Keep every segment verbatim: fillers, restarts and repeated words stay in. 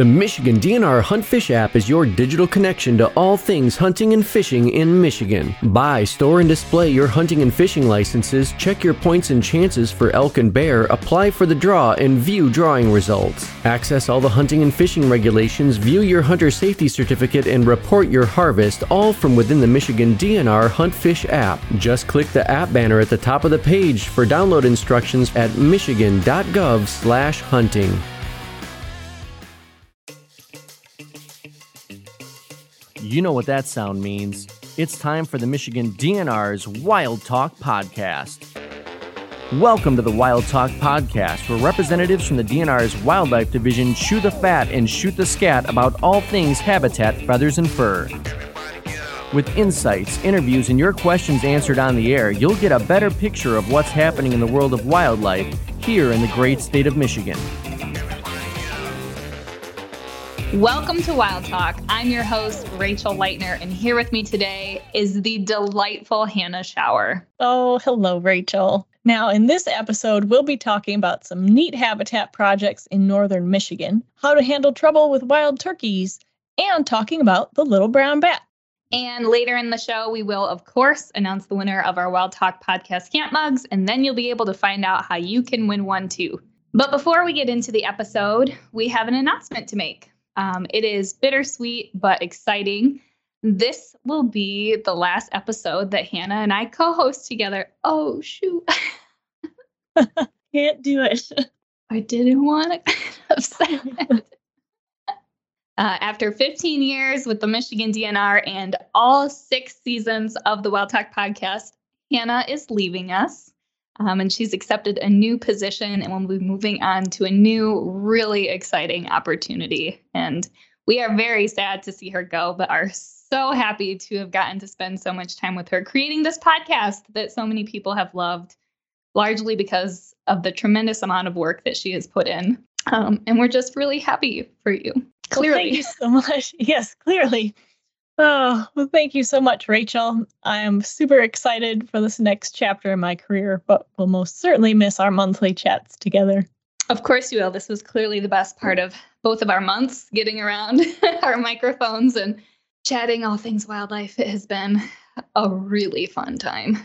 The Michigan D N R Hunt Fish app is your digital connection to all things hunting and fishing in Michigan. Buy, store, and display your hunting and fishing licenses, check your points and chances for elk and bear, apply for the draw, and view drawing results. Access all the hunting and fishing regulations, view your hunter safety certificate, and report your harvest, all from within the Michigan D N R Hunt Fish app. Just click the app banner at the top of the page for download instructions at michigan.gov slash hunting. You know what that sound means. It's time for the Michigan D N R's Wild Talk Podcast. Welcome to the Wild Talk Podcast, where representatives from the D N R's Wildlife Division chew the fat and shoot the scat about all things habitat, feathers, and fur. With insights, interviews, and your questions answered on the air, you'll get a better picture of what's happening in the world of wildlife here in the great state of Michigan. Welcome to Wild Talk. I'm your host, Rachel Leightner, and here with me today is the delightful Hannah Schauer. Oh, hello, Rachel. Now, in this episode, we'll be talking about some neat habitat projects in northern Michigan, how to handle trouble with wild turkeys, and talking about the little brown bat. And later in the show, we will, of course, announce the winner of our Wild Talk Podcast Camp Mugs, and then you'll be able to find out how you can win one, too. But before we get into the episode, we have an announcement to make. Um, it is bittersweet, but exciting. This will be the last episode that Hannah and I co-host together. Oh, shoot. Can't do it. I didn't want to get upset. uh, after fifteen years with the Michigan D N R and all six seasons of the Wild Talk Podcast, Hannah is leaving us. Um, and she's accepted a new position and will be moving on to a new, really exciting opportunity. And we are very sad to see her go, but are so happy to have gotten to spend so much time with her creating this podcast that so many people have loved, largely because of the tremendous amount of work that she has put in. Um, and we're just really happy for you. Clearly. Well, thank you so much. Yes, clearly. Oh, well, thank you so much, Rachel. I am super excited for this next chapter in my career, but we'll most certainly miss our monthly chats together. Of course you will. This was clearly the best part of both of our months, getting around our microphones and chatting all things wildlife. It has been a really fun time.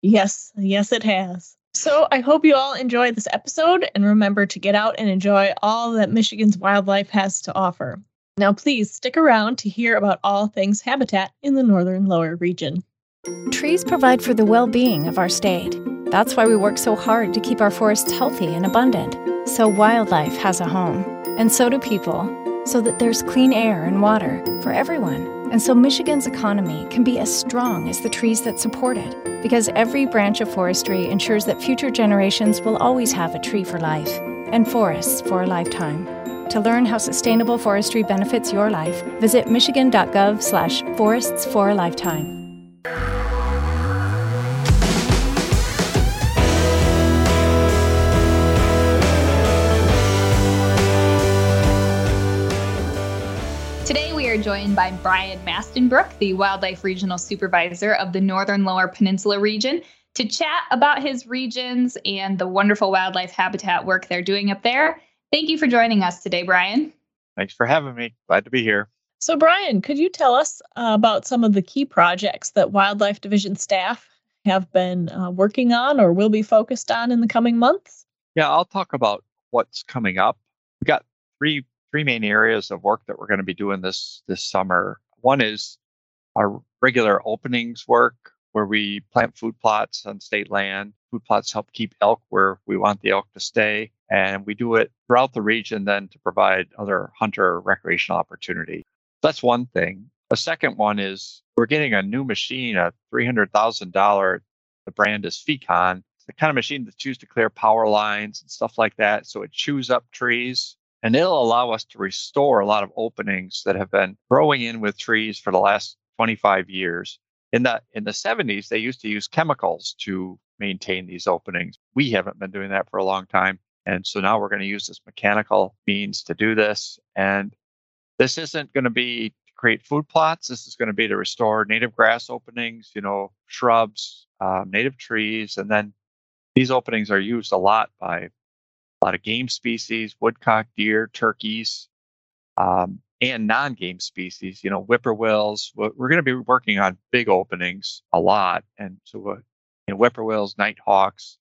Yes, yes, it has. So I hope you all enjoyed this episode, and remember to get out and enjoy all that Michigan's wildlife has to offer. Now, please stick around to hear about all things habitat in the northern lower region. Trees provide for the well-being of our state. That's why we work so hard to keep our forests healthy and abundant, so wildlife has a home, and so do people, so that there's clean air and water for everyone, and so Michigan's economy can be as strong as the trees that support it, because every branch of forestry ensures that future generations will always have a tree for life, and forests for a lifetime. To learn how sustainable forestry benefits your life, visit michigan.gov slash forests for a lifetime. Today we are joined by Brian Mastenbrook, the Wildlife Regional Supervisor of the Northern Lower Peninsula region, to chat about his regions and the wonderful wildlife habitat work they're doing up there. Thank you for joining us today, Brian. Thanks for having me. Glad to be here. So, Brian, could you tell us uh, about some of the key projects that Wildlife Division staff have been uh, working on or will be focused on in the coming months? Yeah, I'll talk about what's coming up. We've got three three main areas of work that we're going to be doing this, this summer. One is our regular openings work, where we plant food plots on state land. Food plots help keep elk where we want the elk to stay. And we do it throughout the region then to provide other hunter recreational opportunity. That's one thing. The second one is we're getting a new machine, a three hundred thousand dollars, the brand is FECON. It's the kind of machine that's used to clear power lines and stuff like that. So it chews up trees and it'll allow us to restore a lot of openings that have been growing in with trees for the last twenty-five years. In the in the seventies, they used to use chemicals to maintain these openings. We haven't been doing that for a long time. And so now we're going to use this mechanical means to do this. And this isn't going to be to create food plots. This is going to be to restore native grass openings, you know, shrubs, um, native trees. And then these openings are used a lot by a lot of game species, woodcock, deer, turkeys, um, and non-game species, you know, whippoorwills. We're going to be working on big openings a lot. And so uh, you know, whippoorwills, nighthawks,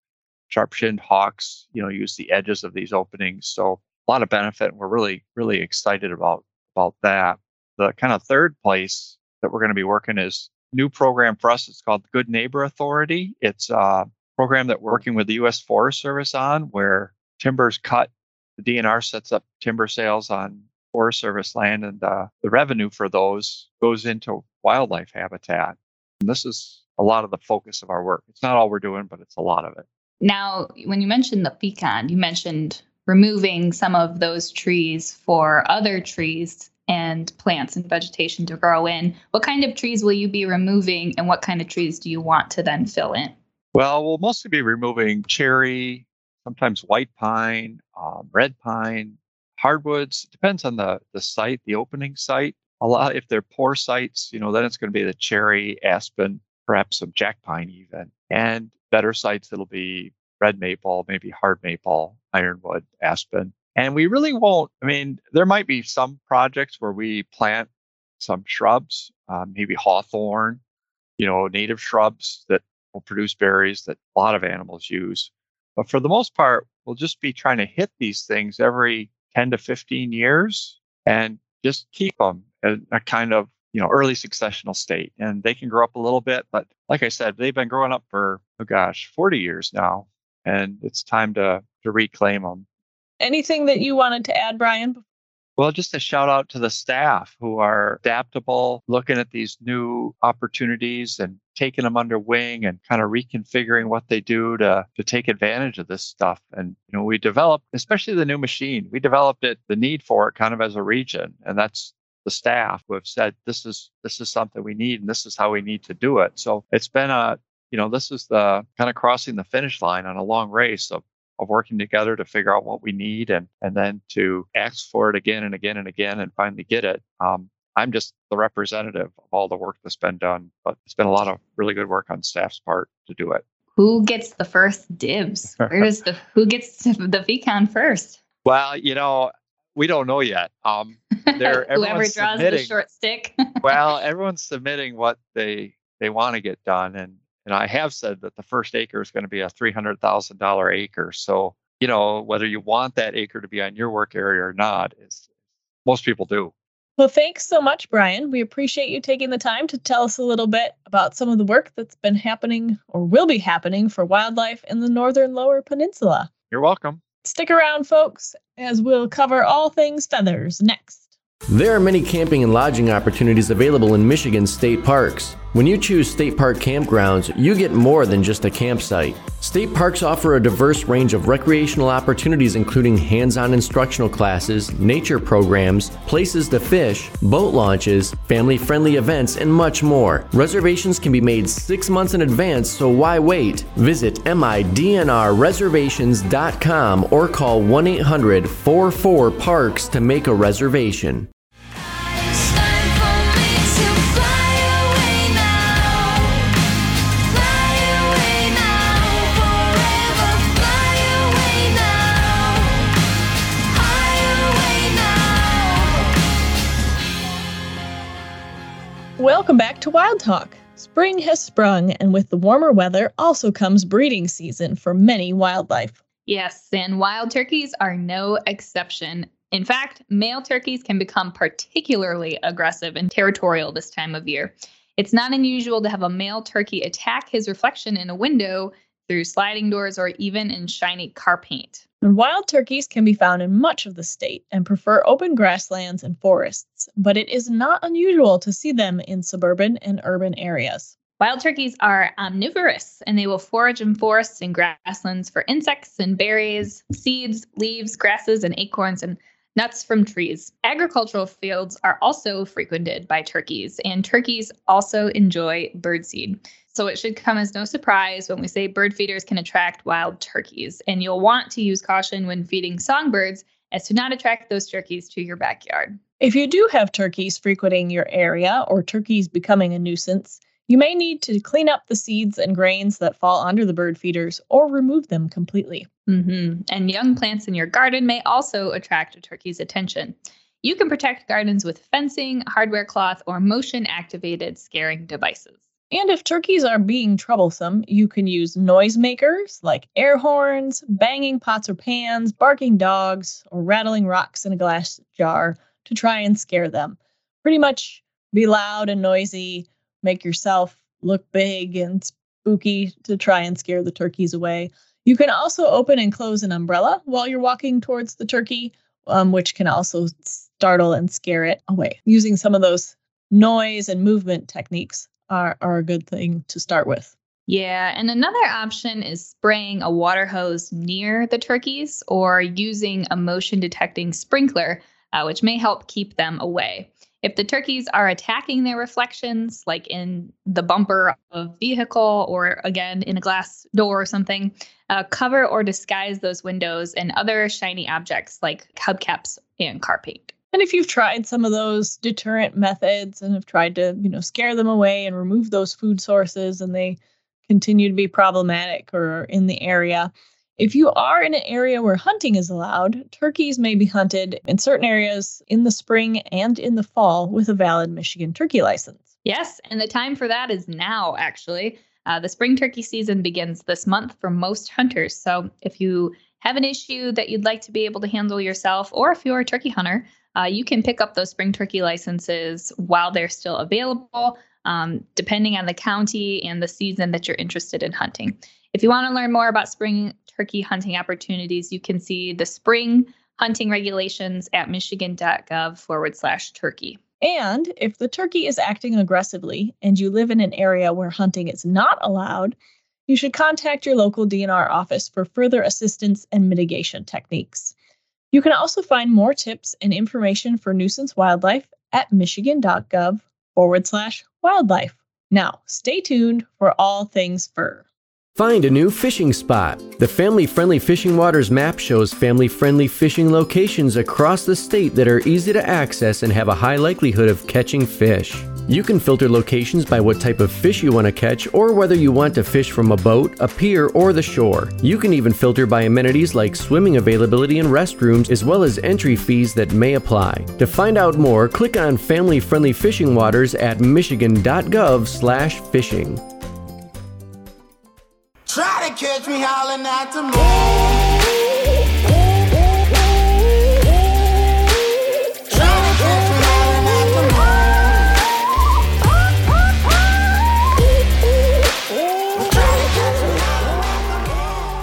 sharp-shinned hawks, you know, use the edges of these openings. So a lot of benefit. And we're really, really excited about, about that. The kind of third place that we're going to be working is new program for us. It's called Good Neighbor Authority. It's a program that we're working with the U S Forest Service on, where timber's cut. The D N R sets up timber sales on Forest Service land, and uh, the revenue for those goes into wildlife habitat. And this is a lot of the focus of our work. It's not all we're doing, but it's a lot of it. Now, when you mentioned the FECON, you mentioned removing some of those trees for other trees and plants and vegetation to grow in. What kind of trees will you be removing, and what kind of trees do you want to then fill in? Well, we'll mostly be removing cherry, sometimes white pine, um, red pine, hardwoods. It depends on the, the site, the opening site. A lot, if they're poor sites, you know, then it's going to be the cherry, aspen, perhaps some jack pine even. And better sites, it'll be red maple, maybe hard maple, ironwood, aspen. And we really won't, I mean, there might be some projects where we plant some shrubs, um, maybe hawthorn, you know, native shrubs that will produce berries that a lot of animals use. But for the most part, we'll just be trying to hit these things every ten to fifteen years and just keep them in a kind of, you know, early successional state. And they can grow up a little bit. But like I said, they've been growing up for, oh gosh, forty years now. And it's time to, to reclaim them. Anything that you wanted to add, Brian? Well, just a shout out to the staff who are adaptable, looking at these new opportunities and taking them under wing and kind of reconfiguring what they do to, to take advantage of this stuff. And, you know, we developed, especially the new machine, we developed it, the need for it kind of as a region. And that's the staff who have said, this is, this is something we need, and this is how we need to do it. So it's been a, you know, this is the kind of crossing the finish line on a long race of of working together to figure out what we need and and then to ask for it again and again and again and finally get it. Um, I'm just the representative of all the work that's been done, but it's been a lot of really good work on staff's part to do it. Who gets the first dibs? Where does the who gets the FECON first? Well, you know, we don't know yet. Um, there, whoever draws the short stick. Well, everyone's submitting what they they want to get done, and. And I have said that the first acre is going to be a three hundred thousand dollars acre. So, you know, whether you want that acre to be on your work area or not, is most people do. Well, thanks so much, Brian. We appreciate you taking the time to tell us a little bit about some of the work that's been happening or will be happening for wildlife in the Northern Lower Peninsula. You're welcome. Stick around, folks, as we'll cover all things feathers next. There are many camping and lodging opportunities available in Michigan state parks. When you choose state park campgrounds, you get more than just a campsite. State parks offer a diverse range of recreational opportunities, including hands-on instructional classes, nature programs, places to fish, boat launches, family-friendly events, and much more. Reservations can be made six months in advance, so why wait? Visit M I D N R reservations dot com or call one eight hundred four four parks to make a reservation. Welcome back to Wild Talk. Spring has sprung, and with the warmer weather also comes breeding season for many wildlife. Yes, and wild turkeys are no exception. In fact, male turkeys can become particularly aggressive and territorial this time of year. It's not unusual to have a male turkey attack his reflection in a window, through sliding doors, or even in shiny car paint. Wild turkeys can be found in much of the state and prefer open grasslands and forests, but it is not unusual to see them in suburban and urban areas. Wild turkeys are omnivorous, and they will forage in forests and grasslands for insects and berries, seeds, leaves, grasses, and acorns, and nuts from trees. Agricultural fields are also frequented by turkeys, and turkeys also enjoy birdseed. So it should come as no surprise when we say bird feeders can attract wild turkeys, and you'll want to use caution when feeding songbirds as to not attract those turkeys to your backyard. If you do have turkeys frequenting your area or turkeys becoming a nuisance, you may need to clean up the seeds and grains that fall under the bird feeders or remove them completely. Mm-hmm. And young plants in your garden may also attract a turkey's attention. You can protect gardens with fencing, hardware cloth, or motion-activated scaring devices. And if turkeys are being troublesome, you can use noisemakers like air horns, banging pots or pans, barking dogs, or rattling rocks in a glass jar to try and scare them. Pretty much be loud and noisy, make yourself look big and spooky to try and scare the turkeys away. You can also open and close an umbrella while you're walking towards the turkey, um, which can also startle and scare it away. Using some of those noise and movement techniques Are, are a good thing to start with. Yeah, and another option is spraying a water hose near the turkeys or using a motion-detecting sprinkler, uh, which may help keep them away. If the turkeys are attacking their reflections, like in the bumper of a vehicle or, again, in a glass door or something, uh, cover or disguise those windows and other shiny objects like hubcaps and car paint. And if you've tried some of those deterrent methods and have tried to, you know, scare them away and remove those food sources and they continue to be problematic or in the area, if you are in an area where hunting is allowed, turkeys may be hunted in certain areas in the spring and in the fall with a valid Michigan turkey license. Yes, and the time for that is now, actually. Uh, the spring turkey season begins this month for most hunters. So if you have an issue that you'd like to be able to handle yourself, or if you're a turkey hunter, Uh, you can pick up those spring turkey licenses while they're still available, um, depending on the county and the season that you're interested in hunting. If you want to learn more about spring turkey hunting opportunities, you can see the spring hunting regulations at michigan.gov forward slash turkey. And if the turkey is acting aggressively and you live in an area where hunting is not allowed, you should contact your local D N R office for further assistance and mitigation techniques. You can also find more tips and information for nuisance wildlife at michigan.gov forward slash wildlife. Now, stay tuned for all things fur. Find a new fishing spot. The Family-Friendly Fishing Waters map shows family-friendly fishing locations across the state that are easy to access and have a high likelihood of catching fish. You can filter locations by what type of fish you want to catch or whether you want to fish from a boat, a pier, or the shore. You can even filter by amenities like swimming availability and restrooms, as well as entry fees that may apply. To find out more, click on Family Friendly Fishing Waters at michigan.gov slash fishing. Try to catch me howling at the moon.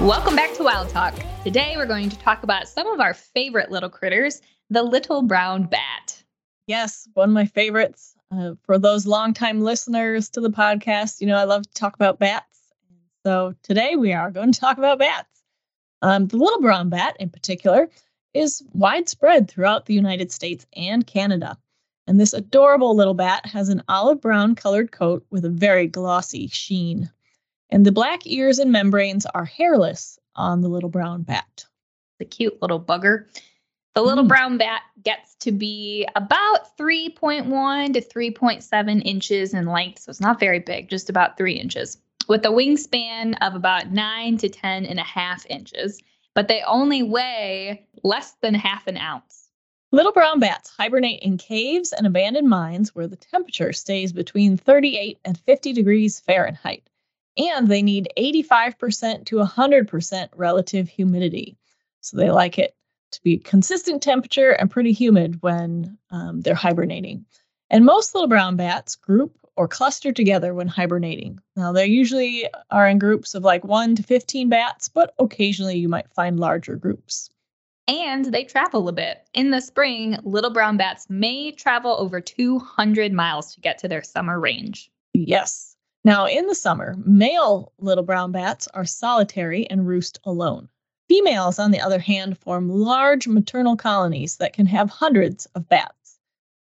Welcome back to Wild Talk. Today, we're going to talk about some of our favorite little critters, the little brown bat. Yes, one of my favorites. Uh, for those longtime listeners to the podcast, you know, I love to talk about bats. So today we are going to talk about bats. Um, the little brown bat in particular is widespread throughout the United States and Canada. And this adorable little bat has an olive brown colored coat with a very glossy sheen. And the black ears and membranes are hairless on the little brown bat. The cute little bugger. The little mm. brown bat gets to be about three point one to three point seven inches in length. So it's not very big, just about three inches. With a wingspan of about nine to ten and a half inches. But they only weigh less than half an ounce. Little brown bats hibernate in caves and abandoned mines where the temperature stays between thirty-eight and fifty degrees Fahrenheit. And they need eighty-five percent to one hundred percent relative humidity. So they like it to be consistent temperature and pretty humid when um, they're hibernating. And most little brown bats group or cluster together when hibernating. Now, they usually are in groups of like one to fifteen bats, but occasionally you might find larger groups. And they travel a bit. In the spring, little brown bats may travel over two hundred miles to get to their summer range. Yes. Now, in the summer, male little brown bats are solitary and roost alone. Females, on the other hand, form large maternal colonies that can have hundreds of bats.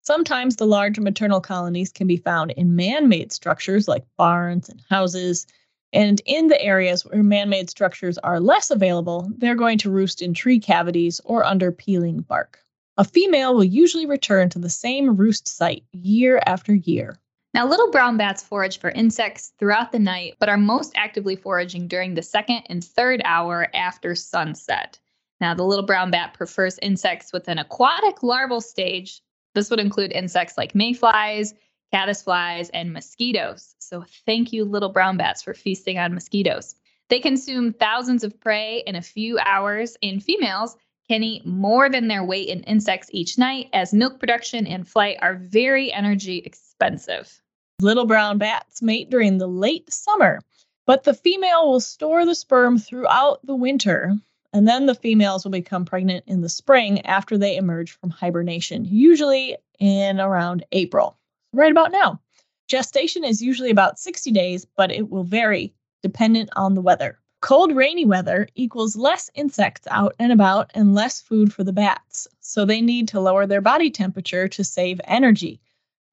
Sometimes the large maternal colonies can be found in man-made structures like barns and houses. And in the areas where man-made structures are less available, they're going to roost in tree cavities or under peeling bark. A female will usually return to the same roost site year after year. Now, little brown bats forage for insects throughout the night, but are most actively foraging during the second and third hour after sunset. Now, the little brown bat prefers insects with an aquatic larval stage. This would include insects like mayflies, caddisflies, and mosquitoes. So thank you, little brown bats, for feasting on mosquitoes. They consume thousands of prey in a few hours, and females can eat more than their weight in insects each night, as milk production and flight are very energy expensive. Little brown bats mate during the late summer, but the female will store the sperm throughout the winter, and then the females will become pregnant in the spring after they emerge from hibernation, usually in around April, right about now. Gestation is usually about sixty days, but it will vary dependent on the weather. Cold, rainy weather equals less insects out and about and less food for the bats, so they need to lower their body temperature to save energy,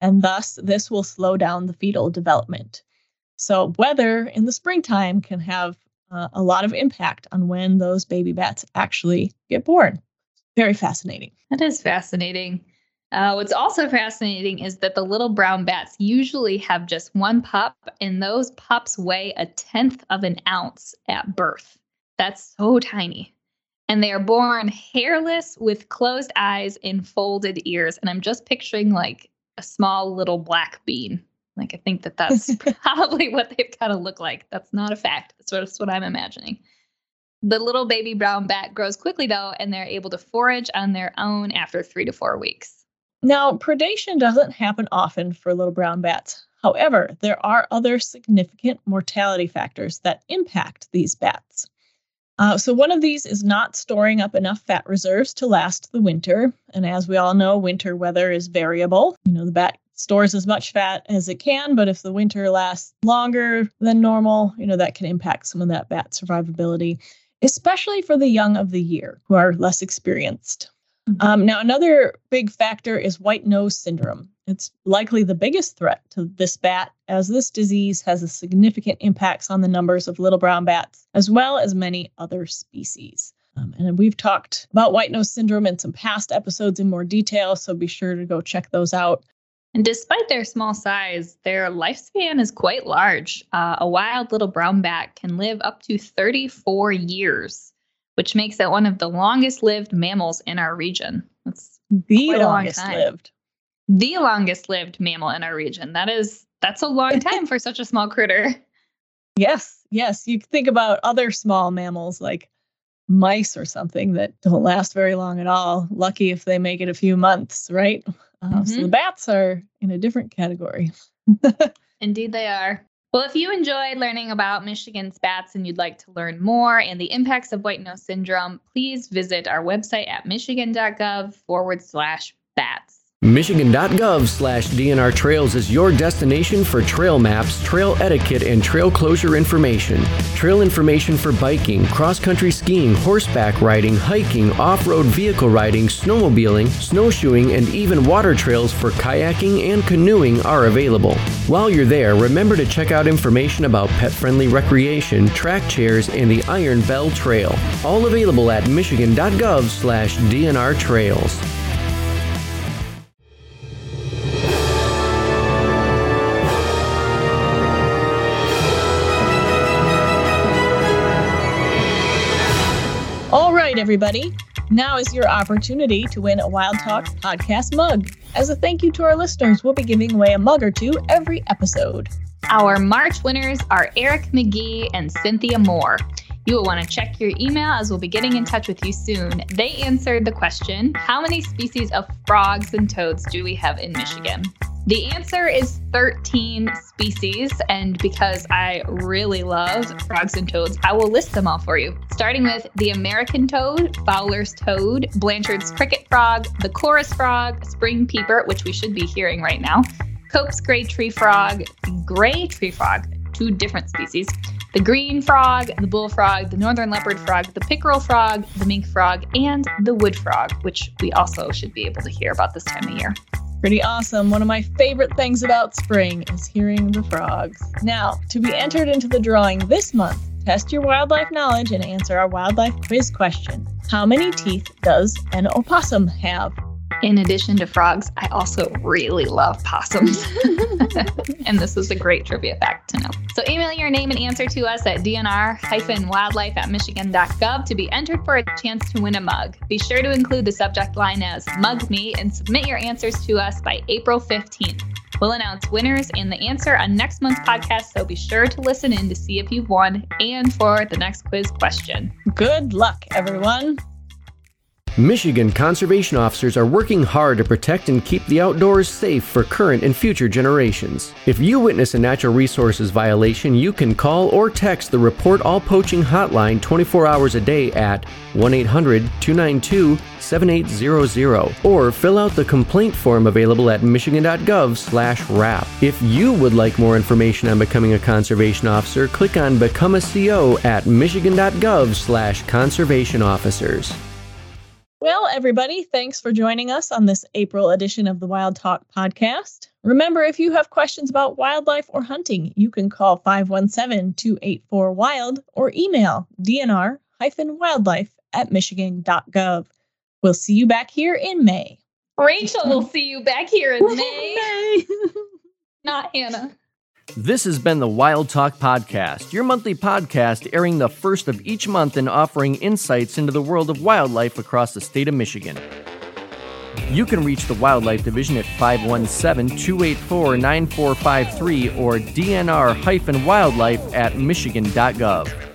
and thus this will slow down the fetal development. So weather in the springtime can have uh, a lot of impact on when those baby bats actually get born. Very fascinating. That is fascinating. Uh, what's also fascinating is that the little brown bats usually have just one pup, and those pups weigh a tenth of an ounce at birth. That's so tiny. And they are born hairless with closed eyes and folded ears. And I'm just picturing like a small little black bean. Like, I think that that's probably what they've got to look like. That's not a fact. That's what, that's what I'm imagining. The little baby brown bat grows quickly, though, and they're able to forage on their own after three to four weeks. Now, predation doesn't happen often for little brown bats. However, there are other significant mortality factors that impact these bats. Uh, so one of these is not storing up enough fat reserves to last the winter. And as we all know, winter weather is variable. You know, the bat stores as much fat as it can, but if the winter lasts longer than normal, you know, that can impact some of that bat survivability, especially for the young of the year who are less experienced. Um, now, another big factor is white-nose syndrome. It's likely the biggest threat to this bat, as this disease has a significant impacts on the numbers of little brown bats, as well as many other species. Um, and we've talked about white-nose syndrome in some past episodes in more detail, so be sure to go check those out. And despite their small size, their lifespan is quite large. Uh, a wild little brown bat can live up to thirty-four years. Which makes it one of the longest-lived mammals in our region. That's the longest-lived. The longest-lived mammal in our region. That is, that's a long time for such a small critter. Yes, yes. You think about other small mammals like mice or something that don't last very long at all. Lucky if they make it a few months, right? Uh, mm-hmm. So the bats are in a different category. Indeed they are. Well, if you enjoyed learning about Michigan's bats and you'd like to learn more and the impacts of white-nose syndrome, please visit our website at michigan.gov forward slash bats. Michigan.gov slash DNR Trails is your destination for trail maps, trail etiquette, and trail closure information. Trail information for biking, cross-country skiing, horseback riding, hiking, off-road vehicle riding, snowmobiling, snowshoeing, and even water trails for kayaking and canoeing are available. While you're there, remember to check out information about pet-friendly recreation, track chairs, and the Iron Bell Trail. All available at michigan.gov slash DNR Trails. Everybody. Now is your opportunity to win a Wild Talk podcast mug. As a thank you to our listeners, we'll be giving away a mug or two every episode. Our March winners are Eric McGee and Cynthia Moore. You will want to check your email as we'll be getting in touch with you soon. They answered the question, how many species of frogs and toads do we have in Michigan? The answer is thirteen species, and because I really love frogs and toads, I will list them all for you, starting with the American toad, Fowler's toad, Blanchard's cricket frog, the chorus frog, spring peeper, which we should be hearing right now, Cope's gray tree frog, gray tree frog, two different species, the green frog, the bullfrog, the northern leopard frog, the pickerel frog, the mink frog, and the wood frog, which we also should be able to hear about this time of year. Pretty awesome. One of my favorite things about spring is hearing the frogs. Now, to be entered into the drawing this month, test your wildlife knowledge and answer our wildlife quiz question. How many teeth does an opossum have? In addition to frogs, I also really love possums. And this is a great trivia fact to know. So email your name and answer to us at D N R wildlife at michigan dot gov to be entered for a chance to win a mug. Be sure to include the subject line as Mug Me and submit your answers to us by April fifteenth. We'll announce winners and the answer on next month's podcast, so be sure to listen in to see if you've won and for the next quiz question. Good luck, everyone. Michigan conservation officers are working hard to protect and keep the outdoors safe for current and future generations. If you witness a natural resources violation, you can call or text the Report All Poaching hotline twenty-four hours a day at one eight hundred two nine two seven eight zero zero or fill out the complaint form available at michigan dot gov slash wrap. If you would like more information on becoming a conservation officer, click on Become a C O at michigan dot gov slash conservation officers. Well, everybody, thanks for joining us on this April edition of the Wild Talk podcast. Remember, if you have questions about wildlife or hunting, you can call five one seven, two eight four, wild or email D N R wildlife at michigan dot gov. We'll see you back here in May. Rachel will see you back here in May. Not Hannah. This has been the Wild Talk Podcast, your monthly podcast airing the first of each month and offering insights into the world of wildlife across the state of Michigan. You can reach the Wildlife Division at five one seven, two eight four, nine four five three or D N R wildlife at michigan dot gov.